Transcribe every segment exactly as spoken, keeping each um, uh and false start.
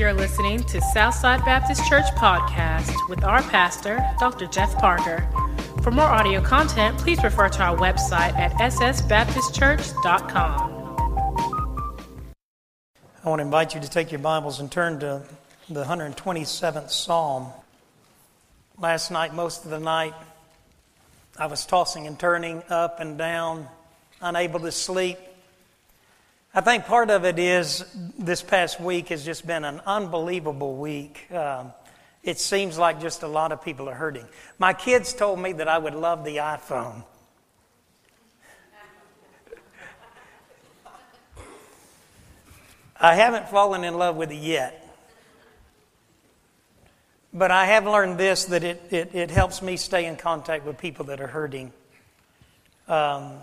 You're listening to Southside Baptist Church Podcast with our pastor, Doctor Jeff Parker. For more audio content, please refer to our website at S S baptist church dot com. I want to invite you to take your Bibles and turn to the one hundred twenty-seventh Psalm. Last night, most of the night, I was tossing and turning up and down, unable to sleep. I think part of it is this past week has just been an unbelievable week. Um, it seems like just a lot of people are hurting. My kids told me that I would love the iPhone. I haven't fallen in love with it yet. But I have learned this, that it, it, it helps me stay in contact with people that are hurting. Um,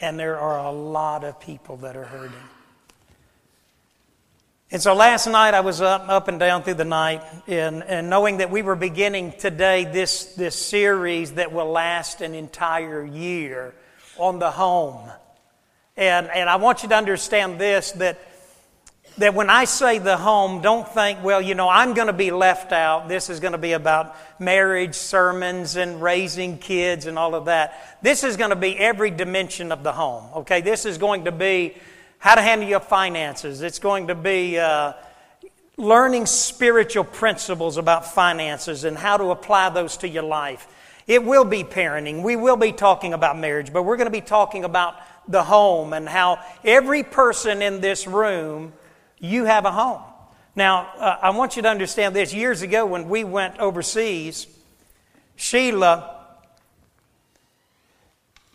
and there are a lot of people that are hurting. And so last night I was up, up and down through the night, and, and knowing that we were beginning today this, this series that will last an entire year on the home. And, and I want you to understand this, that That when I say the home, don't think, well, you know, I'm going to be left out. This is going to be about marriage, sermons, and raising kids and all of that. This is going to be every dimension of the home, okay? This is going to be how to handle your finances. It's going to be uh, learning spiritual principles about finances and how to apply those to your life. It will be parenting. We will be talking about marriage, but we're going to be talking about the home and how every person in this room, you have a home. Now, uh, I want you to understand this. Years ago when we went overseas, Sheila,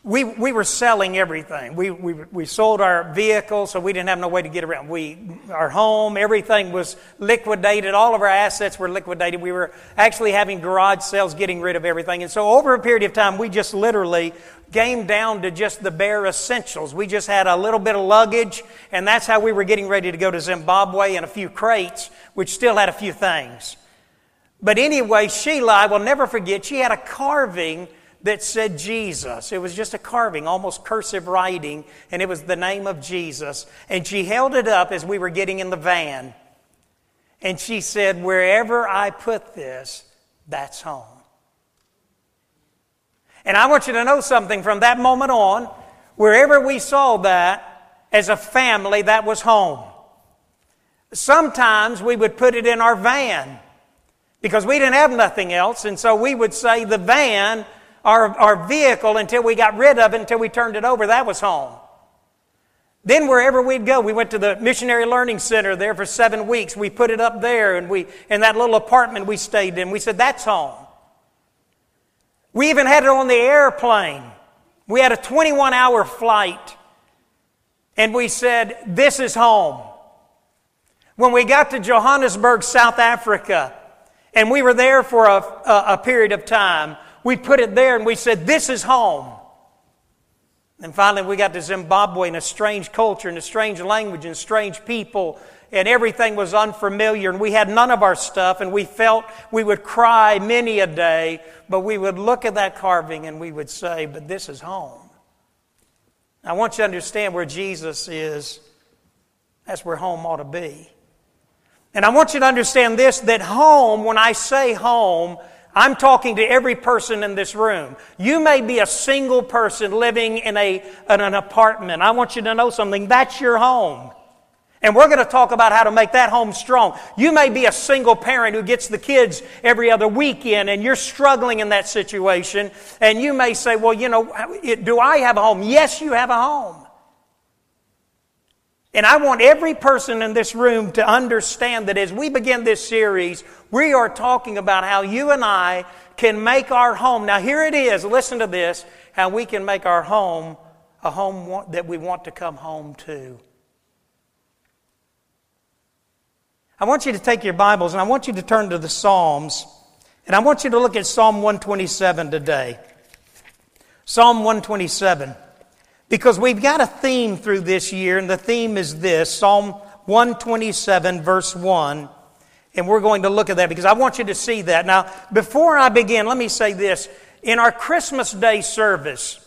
we we were selling everything. We we we sold our vehicle, so we didn't have no way to get around. We our home, everything was liquidated. All of our assets were liquidated. We were actually having garage sales, getting rid of everything. And so over a period of time, we just literally came down to just the bare essentials. We just had a little bit of luggage, and that's how we were getting ready to go to Zimbabwe, and a few crates, which still had a few things. But anyway, Sheila, I will never forget, she had a carving that said Jesus. It was just a carving, almost cursive writing, and it was the name of Jesus. And she held it up as we were getting in the van, and she said, "Wherever I put this, that's home." And I want you to know something. From that moment on, wherever we saw that, as a family, that was home. Sometimes we would put it in our van because we didn't have nothing else. And so we would say the van, our, our vehicle, until we got rid of it, until we turned it over, that was home. Then wherever we'd go, we went to the Missionary Learning Center there for seven weeks. We put it up there, and we in that little apartment we stayed in. We said, that's home. We even had it on the airplane. We had a twenty-one hour flight, and we said, this is home. When we got to Johannesburg, South Africa, and we were there for a, a, a period of time, we put it there and we said, this is home. And finally we got to Zimbabwe, in a strange culture, in a strange language, and strange people, and everything was unfamiliar, and we had none of our stuff, and we felt we would cry many a day, but we would look at that carving and we would say, but this is home. I want you to understand where Jesus is, that's where home ought to be. And I want you to understand this, that home, when I say home, I'm talking to every person in this room. You may be a single person living in, a, in an apartment. I want you to know something, that's your home. And we're going to talk about how to make that home strong. You may be a single parent who gets the kids every other weekend, and you're struggling in that situation. And you may say, well, you know, do I have a home? Yes, you have a home. And I want every person in this room to understand that as we begin this series, we are talking about how you and I can make our home. Now, here it is. Listen to this. How we can make our home a home that we want to come home to. I want you to take your Bibles and I want you to turn to the Psalms, and I want you to look at Psalm one twenty-seven today. Psalm one twenty-seven. Because we've got a theme through this year, and the theme is this, Psalm one twenty-seven verse one, and we're going to look at that because I want you to see that. Now, before I begin, let me say this. In our Christmas Day service,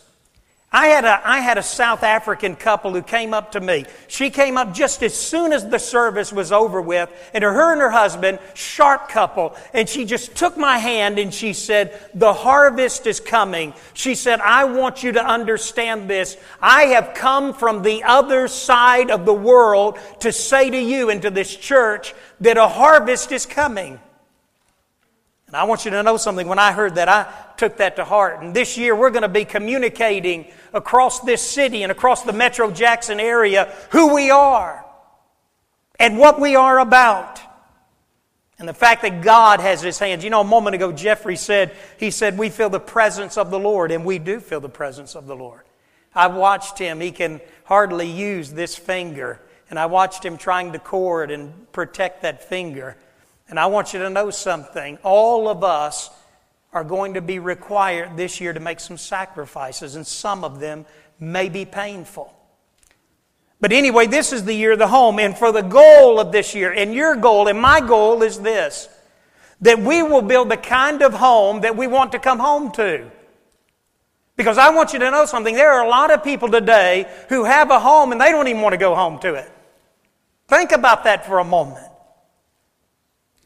I had a I had a South African couple who came up to me. She came up just as soon as the service was over with, and her and her husband, sharp couple, and she just took my hand and she said, "The harvest is coming." She said, "I want you to understand this. I have come from the other side of the world to say to you and to this church that a harvest is coming." And I want you to know something. When I heard that, I took that to heart. And this year, we're going to be communicating across this city and across the Metro Jackson area who we are and what we are about. And the fact that God has His hands. You know, a moment ago, Jeffrey said, he said, we feel the presence of the Lord. And we do feel the presence of the Lord. I watched him. He can hardly use this finger. And I watched him trying to cord and protect that finger. And I want you to know something. All of us are going to be required this year to make some sacrifices, and some of them may be painful. But anyway, this is the year of the home, and for the goal of this year, and your goal and my goal is this, that we will build the kind of home that we want to come home to. Because I want you to know something. There are a lot of people today who have a home and they don't even want to go home to it. Think about that for a moment.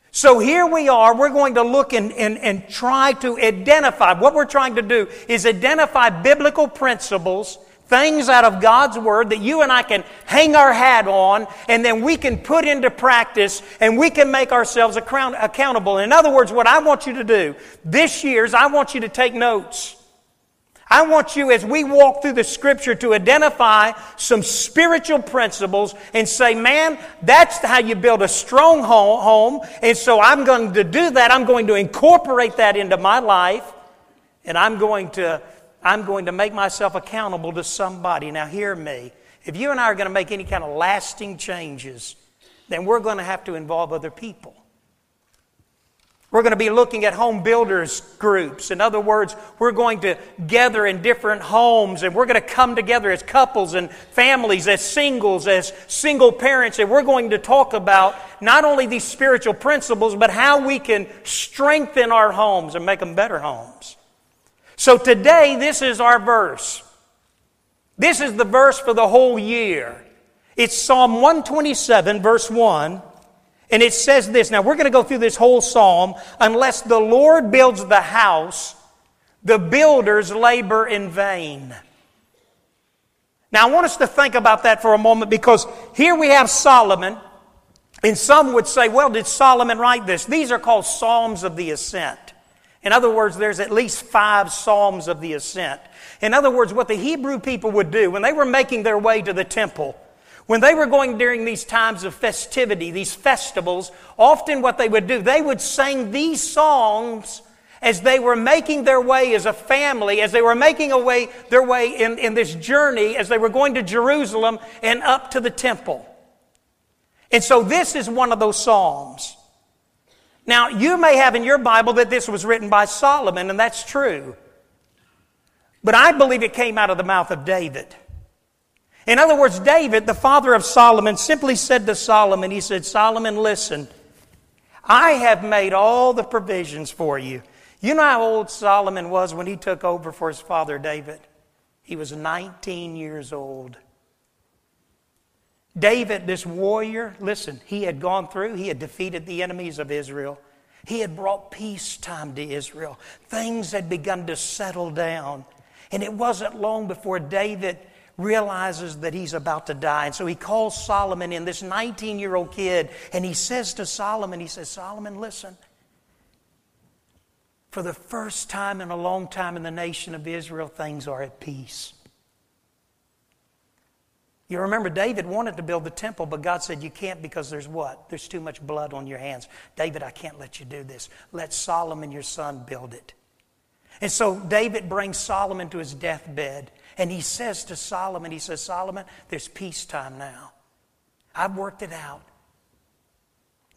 So here we are, we're going to look and, and, and try to identify. What we're trying to do is identify biblical principles, things out of God's Word that you and I can hang our hat on, and then we can put into practice, and we can make ourselves account- accountable. In other words, what I want you to do this year is I want you to take notes. I want you, as we walk through the Scripture, to identify some spiritual principles and say, man, that's how you build a strong home, and so I'm going to do that. I'm going to incorporate that into my life, and I'm going to, I'm going to make myself accountable to somebody. Now hear me. If you and I are going to make any kind of lasting changes, then we're going to have to involve other people. We're going to be looking at home builders groups. In other words, we're going to gather in different homes, and we're going to come together as couples and families, as singles, as single parents, and we're going to talk about not only these spiritual principles, but how we can strengthen our homes and make them better homes. So today, this is our verse. This is the verse for the whole year. It's Psalm one twenty-seven, verse one. And it says this. Now, we're going to go through this whole psalm. Unless the Lord builds the house, the builders labor in vain. Now, I want us to think about that for a moment, because here we have Solomon. And some would say, well, did Solomon write this? These are called Psalms of the Ascent. In other words, there's at least five Psalms of the Ascent. In other words, what the Hebrew people would do when they were making their way to the temple, when they were going during these times of festivity, these festivals, often what they would do, they would sing these songs as they were making their way as a family, as they were making a way, their way in, in this journey, as they were going to Jerusalem and up to the temple. And so this is one of those psalms. Now, you may have in your Bible that this was written by Solomon, and that's true. But I believe it came out of the mouth of David. In other words, David, the father of Solomon, simply said to Solomon, he said, Solomon, listen, I have made all the provisions for you. You know how old Solomon was when he took over for his father David? He was nineteen years old. David, this warrior, listen, he had gone through, he had defeated the enemies of Israel. He had brought peacetime to Israel. Things had begun to settle down. And it wasn't long before David realizes that he's about to die. And so he calls Solomon in, this nineteen-year-old kid, and he says to Solomon, he says, Solomon, listen, for the first time in a long time in the nation of Israel, things are at peace. You remember David wanted to build the temple, but God said, you can't, because there's what? There's too much blood on your hands. David, I can't let you do this. Let Solomon, your son, build it. And so David brings Solomon to his deathbed. And he says to Solomon, he says, Solomon, there's peacetime now. I've worked it out.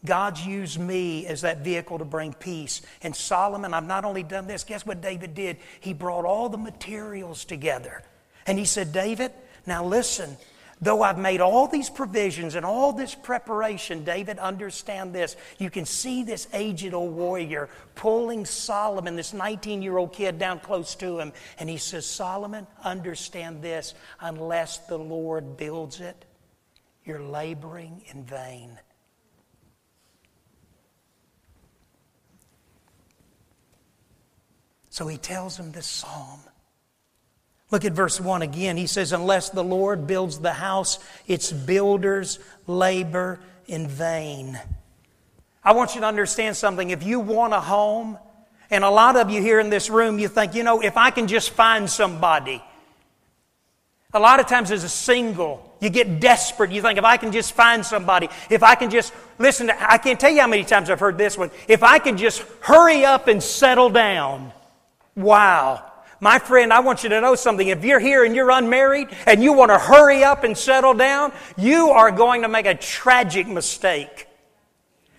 God's used me as that vehicle to bring peace. And Solomon, I've not only done this, guess what David did? He brought all the materials together. And he said, David, now listen, Though I've made all these provisions and all this preparation, David, understand this. You can see this aged old warrior pulling Solomon, this nineteen-year-old kid, down close to him. And he says, Solomon, understand this. Unless the Lord builds it, you're laboring in vain. So he tells him this psalm. Look at verse one again. He says, unless the Lord builds the house, its builders labor in vain. I want you to understand something. If you want a home, and a lot of you here in this room, you think, you know, if I can just find somebody. A lot of times as a single, you get desperate. You think, if I can just find somebody, if I can just, listen, to, I can't tell you how many times I've heard this one. If I can just hurry up and settle down. Wow. My friend, I want you to know something. If you're here and you're unmarried and you want to hurry up and settle down, you are going to make a tragic mistake.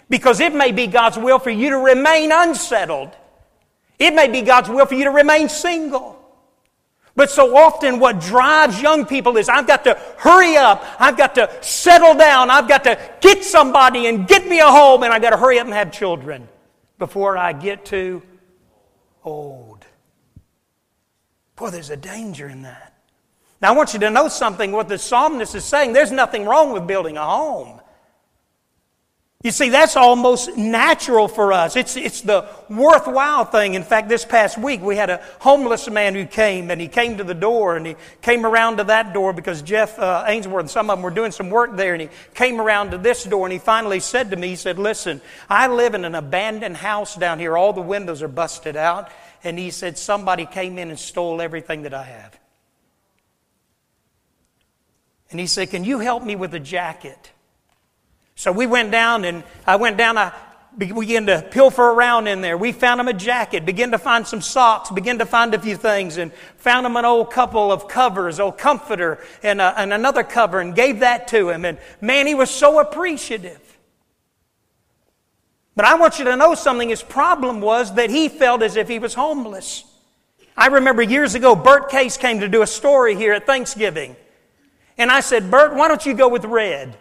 Because it may be God's will for you to remain unsettled. It may be God's will for you to remain single. But so often what drives young people is, I've got to hurry up, I've got to settle down, I've got to get somebody and get me a home, and I've got to hurry up and have children before I get too old. Boy, there's a danger in that. Now, I want you to know something. What the psalmist is saying, there's nothing wrong with building a home. You see, that's almost natural for us. It's, it's the worthwhile thing. In fact, this past week, we had a homeless man who came, and he came to the door, and he came around to that door because Jeff uh, Ainsworth and some of them were doing some work there, and he came around to this door, and he finally said to me, he said, listen, I live in an abandoned house down here. All the windows are busted out. And he said, somebody came in and stole everything that I have. And he said, can you help me with a jacket? So we went down, and I went down, I began to pilfer around in there. We found him a jacket, began to find some socks, began to find a few things, and found him an old couple of covers, old comforter, and, a, and another cover, and gave that to him. And man, he was so appreciative. But I want you to know something. His problem was that he felt as if he was homeless. I remember years ago, Bert Case came to do a story here at Thanksgiving. And I said, Bert, why don't you go with Red?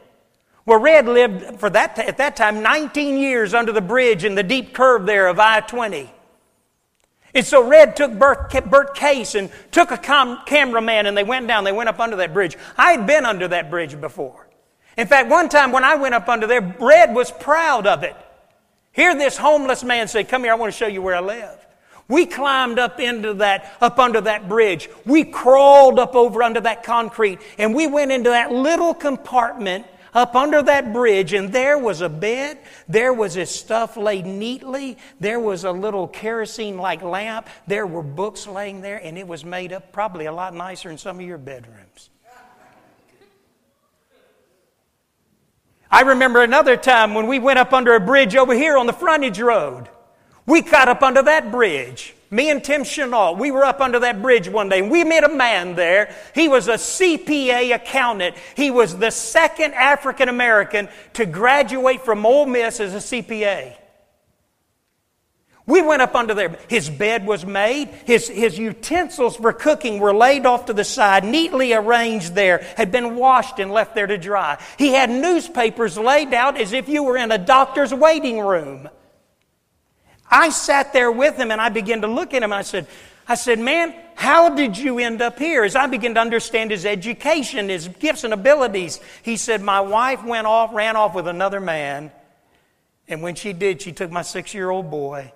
Well, Red lived for that at that time nineteen years under the bridge in the deep curve there of I twenty. And so Red took Bert, Bert Case and took a com- cameraman, and they went down. They went up under that bridge. I had been under that bridge before. In fact, one time when I went up under there, Red was proud of it. Here this homeless man said, come here, I want to show you where I live. We climbed up into that, up under that bridge. We crawled up over under that concrete, and we went into that little compartment up under that bridge, and there was a bed. There was his stuff laid neatly. There was a little kerosene-like lamp. There were books laying there, and it was made up probably a lot nicer than some of your bedrooms. I remember another time when we went up under a bridge over here on the frontage road. We got up under that bridge. Me and Tim Chenault, we were up under that bridge one day, and we met a man there. He was a C P A accountant. He was the second African American to graduate from Ole Miss as a C P A. We went up under there. His bed was made. His, his utensils for cooking were laid off to the side, neatly arranged there, had been washed and left there to dry. He had newspapers laid out as if you were in a doctor's waiting room. I sat there with him, and I began to look at him, and I said, I said, man, how did you end up here? As I began to understand his education, his gifts and abilities, he said, my wife went off, ran off with another man, and when she did, she took my six-year-old boy.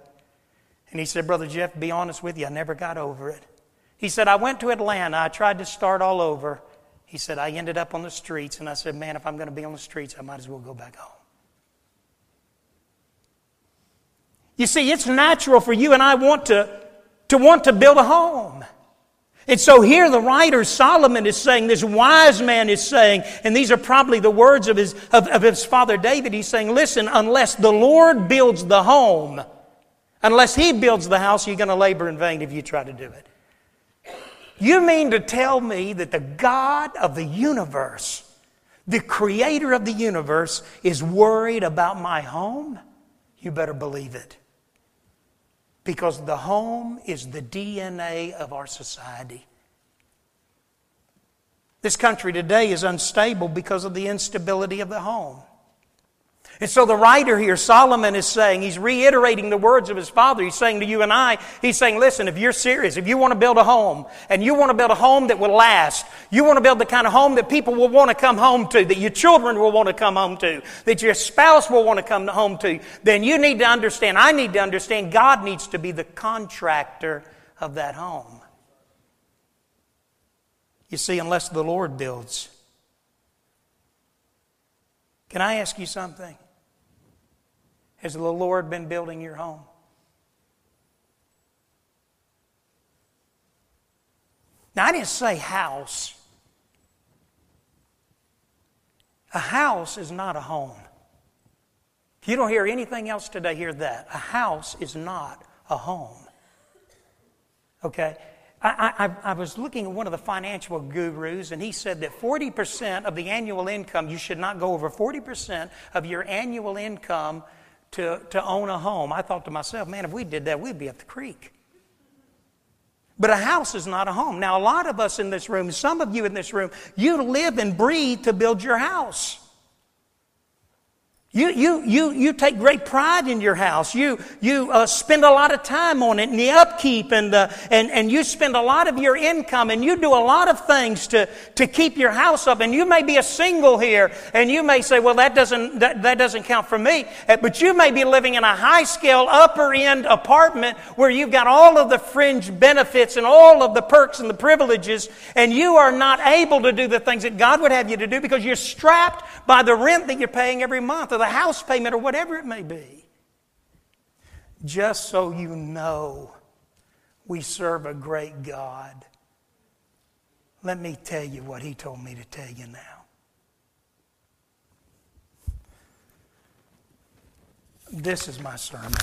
And he said, Brother Jeff, be honest with you, I never got over it. He said, I went to Atlanta. I tried to start all over. He said, I ended up on the streets. And I said, man, if I'm going to be on the streets, I might as well go back home. You see, it's natural for you and I want to, to want to build a home. And so here the writer Solomon is saying, this wise man is saying, and these are probably the words of his, of, of his father David, he's saying, listen, unless the Lord builds the home, unless He builds the house, you're going to labor in vain if you try to do it. You mean to tell me that the God of the universe, the creator of the universe, is worried about my home? You better believe it. Because the home is the D N A of our society. This country today is unstable because of the instability of the home. And so the writer here, Solomon, is saying, he's reiterating the words of his father. He's saying to you and I, he's saying, listen, if you're serious, if you want to build a home, and you want to build a home that will last, you want to build the kind of home that people will want to come home to, that your children will want to come home to, that your spouse will want to come home to, then you need to understand, I need to understand, God needs to be the contractor of that home. You see, unless the Lord builds. Can I ask you something? Has the Lord been building your home? Now, I didn't say house. A house is not a home. If you don't hear anything else today, hear that. A house is not a home. Okay? I, I, I was looking at one of the financial gurus, and he said that forty percent of the annual income, you should not go over forty percent of your annual income to, to own a home. I thought to myself, man, if we did that, we'd be up the creek. But a house is not a home. Now, a lot of us in this room, some of you in this room, you live and breathe to build your house. You, you, you, you take great pride in your house. You, you uh, spend a lot of time on it and the upkeep and, the, and, and you spend a lot of your income and you do a lot of things to, to keep your house up. And you may be a single here and you may say, well, that doesn't, that, that doesn't count for me. But you may be living in a high-scale, upper-end apartment where you've got all of the fringe benefits and all of the perks and the privileges, and you are not able to do the things that God would have you to do because you're strapped by the rent that you're paying every month, or the house payment, or whatever it may be. Just so you know, we serve a great God. Let me tell you what He told me to tell you now. This is my sermon.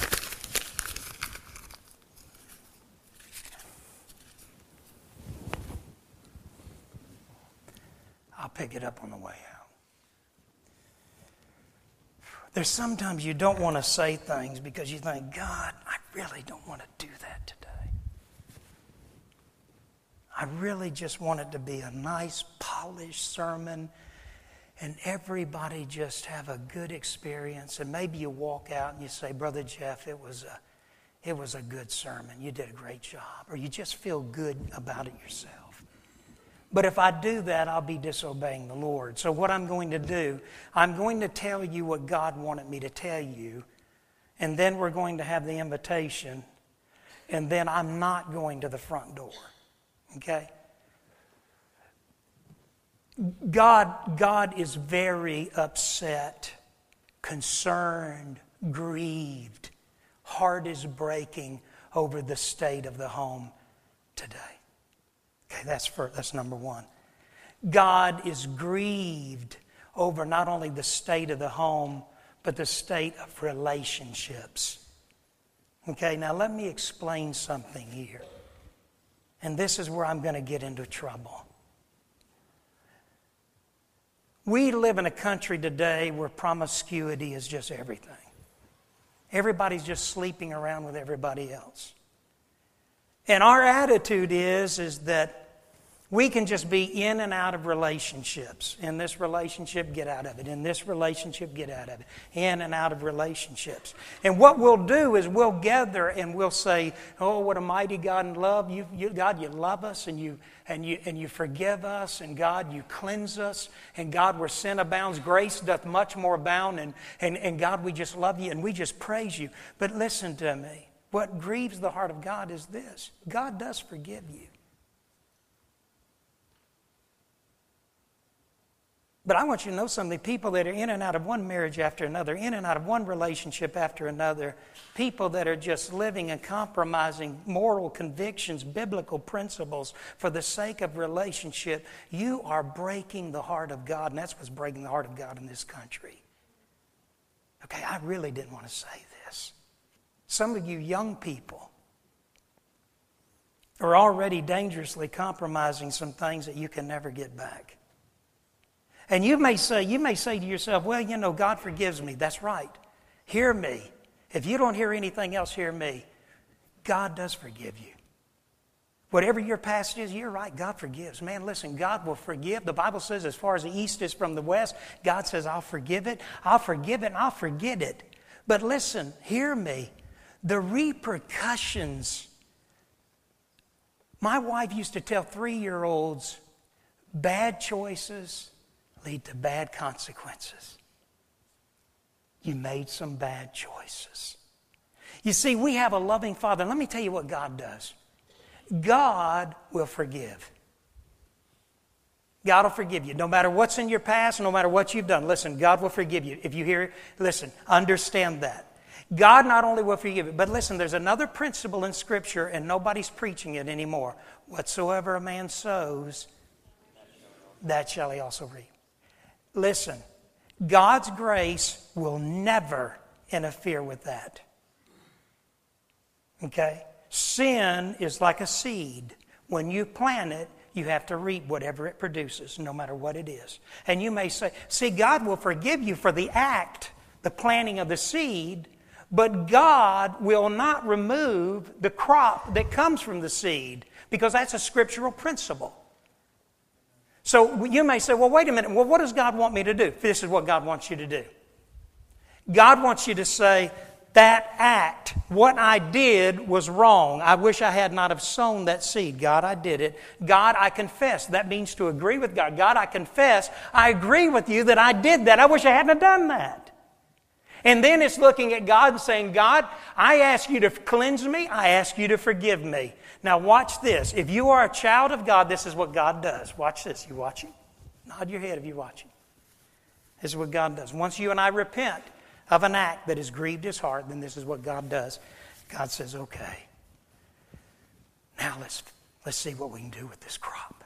I'll pick it up on the way out. There's sometimes you don't want to say things because you think, God, I really don't want to do that today. I really just want it to be a nice, polished sermon and everybody just have a good experience. And maybe you walk out and you say, Brother Jeff, it was a, it was a good sermon. You did a great job. Or you just feel good about it yourself. But if I do that, I'll be disobeying the Lord. So what I'm going to do, I'm going to tell you what God wanted me to tell you, and then we're going to have the invitation, and then I'm not going to the front door. Okay? God, God is very upset, concerned, grieved, heart is breaking over the state of the home today. Okay, that's, for, that's number one. God is grieved over not only the state of the home, but the state of relationships. Okay, now let me explain something here. And this is where I'm going to get into trouble. We live in a country today where promiscuity is just everything. Everybody's just sleeping around with everybody else. And our attitude is, is that we can just be in and out of relationships. In this relationship, get out of it. In this relationship, get out of it. In and out of relationships. And what we'll do is we'll gather and we'll say, oh, what a mighty God in love. You, you, God, you love us and you, and, you, and you forgive us. And God, you cleanse us. And God, where sin abounds, grace doth much more abound. And, and, and God, we just love you and we just praise you. But listen to me. What grieves the heart of God is this. God does forgive you. But I want you to know something. People that are in and out of one marriage after another, in and out of one relationship after another, people that are just living and compromising moral convictions, biblical principles for the sake of relationship, you are breaking the heart of God, and that's what's breaking the heart of God in this country. Okay, I really didn't want to say this. Some of you young people are already dangerously compromising some things that you can never get back. And you may say, you may say to yourself, well, you know, God forgives me. That's right. Hear me. If you don't hear anything else, hear me. God does forgive you. Whatever your past is, you're right, God forgives. Man, listen, God will forgive. The Bible says as far as the east is from the west, God says, I'll forgive it, I'll forgive it, and I'll forget it. But listen, hear me. The repercussions. My wife used to tell three-year-olds, bad choices lead to bad consequences. You made some bad choices. You see, we have a loving Father. Let me tell you what God does. God will forgive. God will forgive you. No matter what's in your past, no matter what you've done, listen, God will forgive you. If you hear, listen, understand that. God not only will forgive you, but listen, there's another principle in Scripture, and nobody's preaching it anymore. Whatsoever a man sows, that shall he also reap. Listen, God's grace will never interfere with that. Okay? Sin is like a seed. When you plant it, you have to reap whatever it produces, no matter what it is. And you may say, see, God will forgive you for the act, the planting of the seed, but God will not remove the crop that comes from the seed, because that's a scriptural principle. So you may say, well, wait a minute. Well, what does God want me to do? This is what God wants you to do. God wants you to say, that act, what I did was wrong. I wish I had not have sown that seed. God, I did it. God, I confess. That means to agree with God. God, I confess. I agree with you that I did that. I wish I hadn't have done that. And then it's looking at God and saying, God, I ask you to cleanse me. I ask you to forgive me. Now watch this. If you are a child of God, this is what God does. Watch this. You watching? Nod your head if you're watching. This is what God does. Once you and I repent of an act that has grieved his heart, then this is what God does. God says, okay, now let's, let's see what we can do with this crop.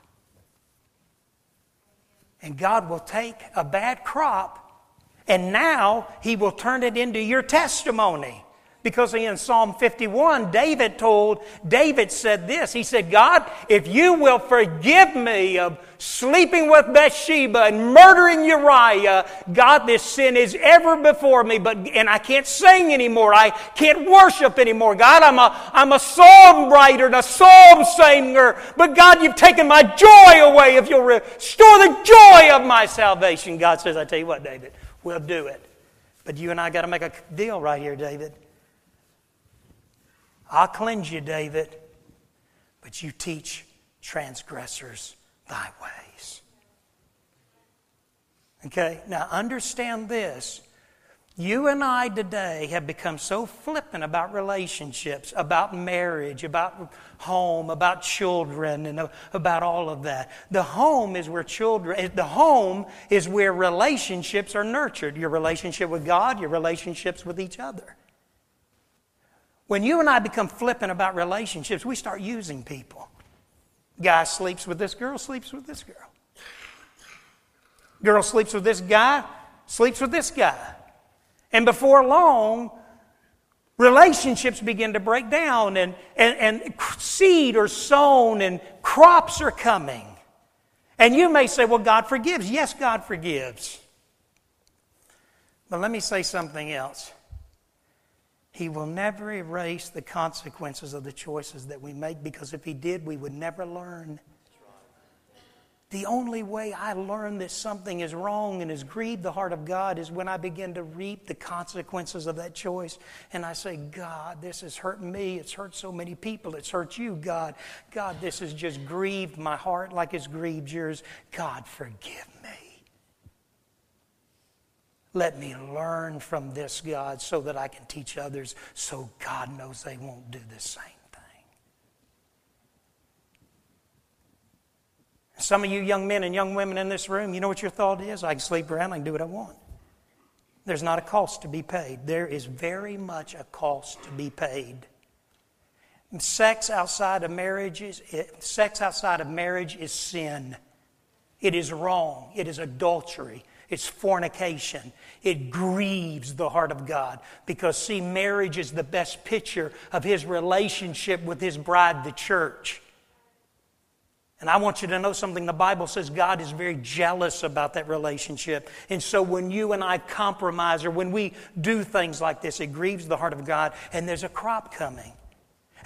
And God will take a bad crop, and now he will turn it into your testimony. Because in Psalm fifty-one, David told, David said this. He said, God, if you will forgive me of sleeping with Bathsheba and murdering Uriah, God, this sin is ever before me, but and I can't sing anymore. I can't worship anymore. God, I'm a, I'm a psalm writer and a psalm singer, but God, you've taken my joy away. If you'll restore the joy of my salvation, God says, I tell you what, David, we'll do it. But you and I got to make a deal right here, David. I'll cleanse you, David, but you teach transgressors thy ways. Okay, now understand this. You and I today have become so flippant about relationships, about marriage, about home, about children, and about all of that. The home is where children, the home is where relationships are nurtured. Your relationship with God, your relationships with each other. When you and I become flippant about relationships, we start using people. Guy sleeps with this girl, sleeps with this girl. Girl sleeps with this guy, sleeps with this guy. And before long, relationships begin to break down, and, and, and seed are sown and crops are coming. And you may say, well, God forgives. Yes, God forgives. But let me say something else. He will never erase the consequences of the choices that we make, because if he did, we would never learn. The only way I learn that something is wrong and has grieved the heart of God is when I begin to reap the consequences of that choice. And I say, God, this has hurt me. It's hurt so many people. It's hurt you, God. God, this has just grieved my heart like it's grieved yours. God, forgive me. Let me learn from this, God, so that I can teach others, so God knows they won't do the same thing. Some of you young men and young women in this room, you know what your thought is? I can sleep around, I can do what I want. There's not a cost to be paid. There is very much a cost to be paid. And sex outside of marriage is, sex outside of marriage is sin. It is wrong. It is adultery. It's fornication. It grieves the heart of God. Because, see, marriage is the best picture of his relationship with his bride, the church. And I want you to know something. The Bible says God is very jealous about that relationship. And so when you and I compromise, or when we do things like this, it grieves the heart of God, and there's a crop coming.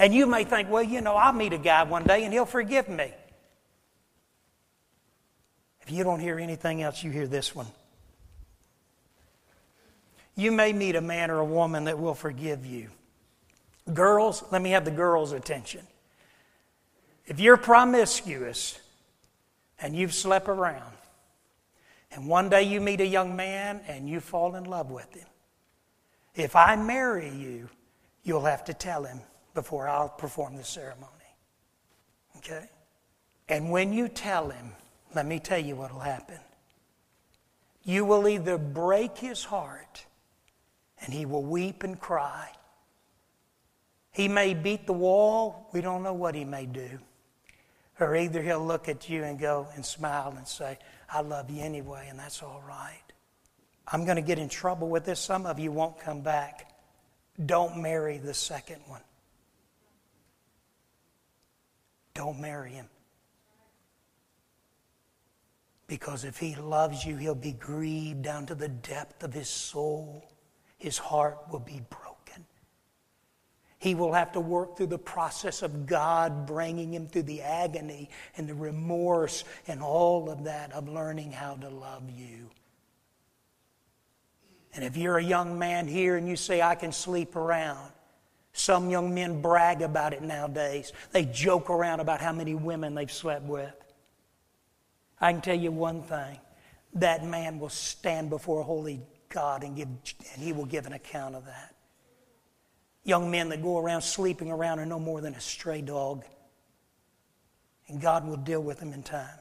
And you may think, well, you know, I'll meet a guy one day and he'll forgive me. If you don't hear anything else, you hear this one. You may meet a man or a woman that will forgive you. Girls, let me have the girls' attention. If you're promiscuous and you've slept around, and one day you meet a young man and you fall in love with him, if I marry you, you'll have to tell him before I'll perform the ceremony. Okay? And when you tell him, let me tell you what will happen. You will either break his heart and he will weep and cry. He may beat the wall. We don't know what he may do. Or either he'll look at you and go and smile and say, I love you anyway, and that's all right. I'm going to get in trouble with this. Some of you won't come back. Don't marry the second one. Don't marry him. Because if he loves you, he'll be grieved down to the depth of his soul. His heart will be broken. He will have to work through the process of God bringing him through the agony and the remorse and all of that of learning how to love you. And if you're a young man here and you say, I can sleep around, some young men brag about it nowadays. They joke around about how many women they've slept with. I can tell you one thing. That man will stand before a holy God and give, and he will give an account of that. Young men that go around sleeping around are no more than a stray dog. And God will deal with them in time.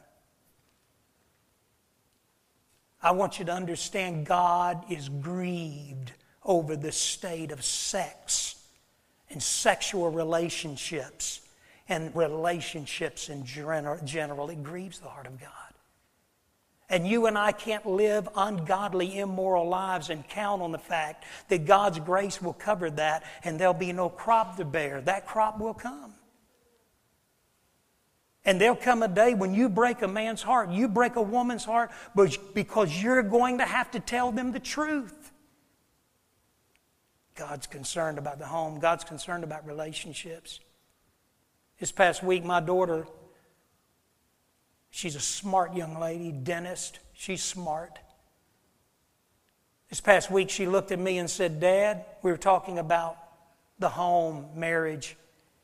I want you to understand God is grieved over the state of sex and sexual relationships. And relationships in general, it grieves the heart of God. And you and I can't live ungodly, immoral lives and count on the fact that God's grace will cover that and there'll be no crop to bear. That crop will come. And there'll come a day when you break a man's heart, you break a woman's heart, because you're going to have to tell them the truth. God's concerned about the home. God's concerned about relationships. This past week, my daughter, she's a smart young lady, dentist. She's smart. This past week, she looked at me and said, Dad, we were talking about the home, marriage.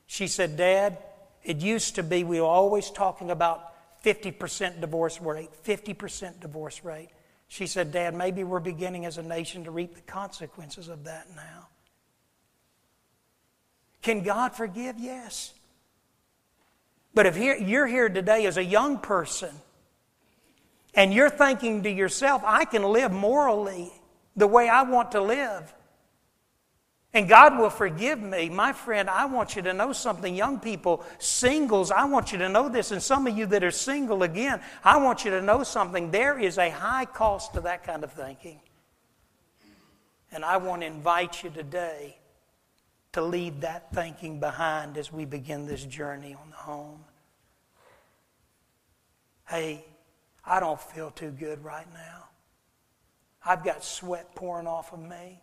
She said, Dad, it used to be we were always talking about fifty percent divorce rate, fifty percent divorce rate. She said, Dad, maybe we're beginning as a nation to reap the consequences of that now. Can God forgive? Yes. But if you're here today as a young person and you're thinking to yourself, I can live morally the way I want to live and God will forgive me, my friend, I want you to know something. Young people, singles, I want you to know this. And some of you that are single again, I want you to know something. There is a high cost to that kind of thinking. And I want to invite you today to leave that thinking behind as we begin this journey on the home. Hey, I don't feel too good right now. I've got sweat pouring off of me.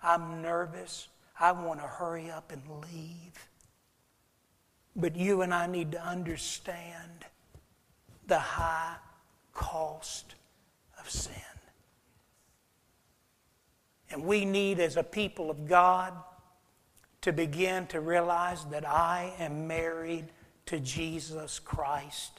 I'm nervous. I want to hurry up and leave. But you and I need to understand the high cost of sin. And we need, as a people of God, to begin to realize that I am married to Jesus Christ.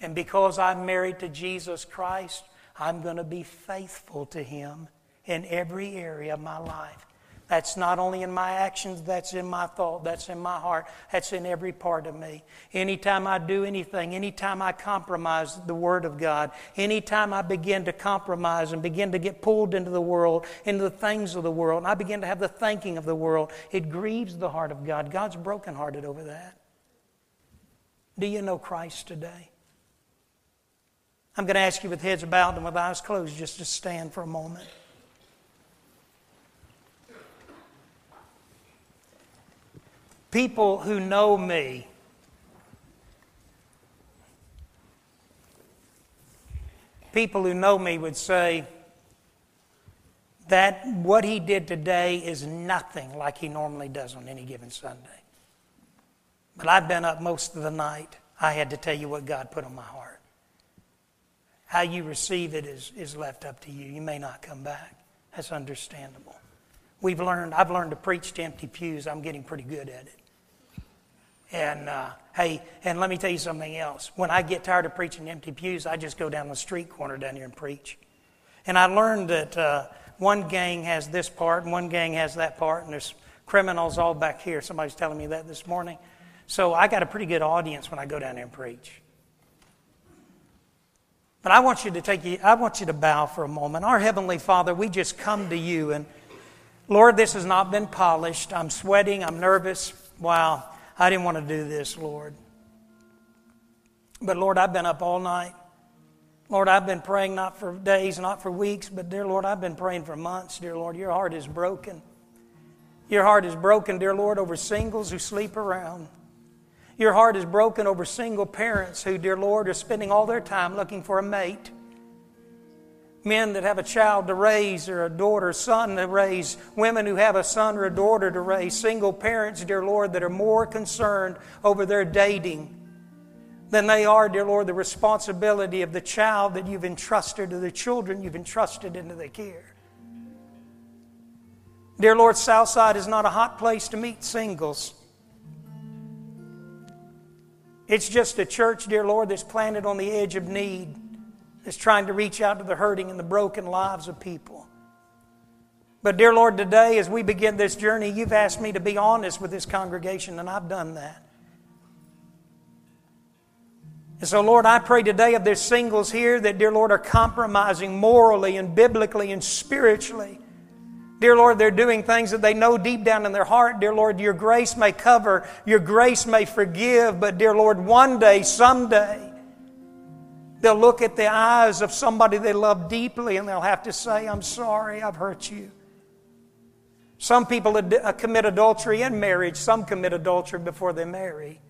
And because I'm married to Jesus Christ, I'm going to be faithful to Him in every area of my life. That's not only in my actions, that's in my thought, that's in my heart, that's in every part of me. Anytime I do anything, anytime I compromise the Word of God, anytime I begin to compromise and begin to get pulled into the world, into the things of the world, and I begin to have the thinking of the world, it grieves the heart of God. God's brokenhearted over that. Do you know Christ today? I'm going to ask you with heads bowed and with eyes closed just to stand for a moment. People who know me, people who know me would say that what he did today is nothing like he normally does on any given Sunday. But I've been up most of the night. I had to tell you what God put on my heart. How you receive it is, is left up to you. You may not come back. That's understandable. We've learned, I've learned to preach to empty pews. I'm getting pretty good at it. And, uh, hey, and let me tell you something else. When I get tired of preaching to empty pews, I just go down the street corner down here and preach. And I learned that uh, one gang has this part and one gang has that part, and there's criminals all back here. Somebody's telling me that this morning. So I got a pretty good audience when I go down there and preach. But I want you to take you, I want you to bow for a moment. Our Heavenly Father, we just come to you, and Lord, this has not been polished. I'm sweating, I'm nervous. Wow, I didn't want to do this, Lord. But Lord, I've been up all night. Lord, I've been praying not for days, not for weeks, but dear Lord, I've been praying for months. Dear Lord, your heart is broken. Your heart is broken, dear Lord, over singles who sleep around. Your heart is broken over single parents who, dear Lord, are spending all their time looking for a mate. Men that have a child to raise or a daughter, son to raise. Women who have a son or a daughter to raise. Single parents, dear Lord, that are more concerned over their dating than they are, dear Lord, the responsibility of the child that you've entrusted to the children you've entrusted into their care. Dear Lord, Southside is not a hot place to meet singles. It's just a church, dear Lord, that's planted on the edge of need, that's trying to reach out to the hurting and the broken lives of people. But dear Lord, today as we begin this journey, you've asked me to be honest with this congregation, and I've done that. And so Lord, I pray today of there's singles here that, dear Lord, are compromising morally and biblically and spiritually. Dear Lord, they're doing things that they know deep down in their heart. Dear Lord, your grace may cover, your grace may forgive, but dear Lord, one day, someday, they'll look at the eyes of somebody they love deeply and they'll have to say, I'm sorry, I've hurt you. Some people ad- commit adultery in marriage. Some commit adultery before they marry.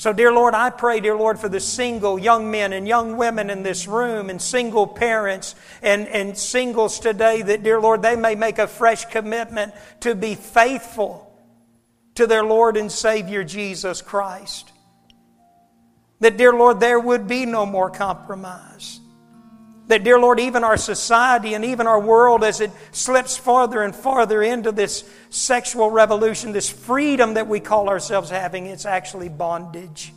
So, dear Lord, I pray, dear Lord, for the single young men and young women in this room and single parents and, and singles today that, dear Lord, they may make a fresh commitment to be faithful to their Lord and Savior Jesus Christ. That, dear Lord, there would be no more compromise. That, dear Lord, even our society and even our world as it slips farther and farther into this sexual revolution, this freedom that we call ourselves having, it's actually bondage.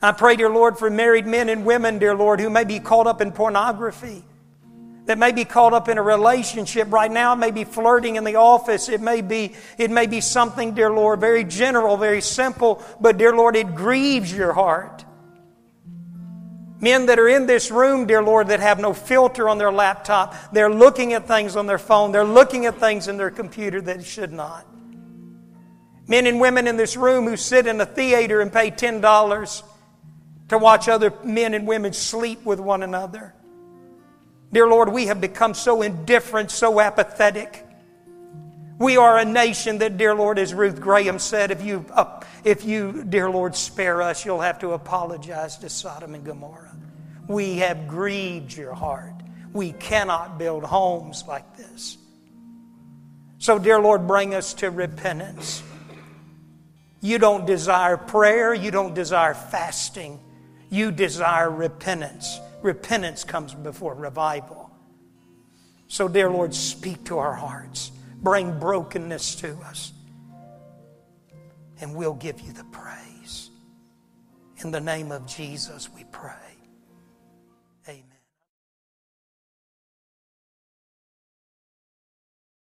I pray, dear Lord, for married men and women, dear Lord, who may be caught up in pornography, that may be caught up in a relationship right now. It may be flirting in the office. It may be, it may be something, dear Lord, very general, very simple, but dear Lord, it grieves your heart. Men that are in this room, dear Lord, that have no filter on their laptop. They're looking at things on their phone. They're looking at things in their computer that should not. Men and women in this room who sit in a theater and pay ten dollars to watch other men and women sleep with one another. Dear Lord, we have become so indifferent, so apathetic. We are a nation that, dear Lord, as Ruth Graham said, if you, uh, if you, dear Lord, spare us, you'll have to apologize to Sodom and Gomorrah. We have grieved your heart. We cannot build homes like this. So, dear Lord, bring us to repentance. You don't desire prayer. You don't desire fasting. You desire repentance. Repentance comes before revival. So, dear Lord, speak to our hearts. Bring brokenness to us. And we'll give you the praise. In the name of Jesus, we pray. Amen.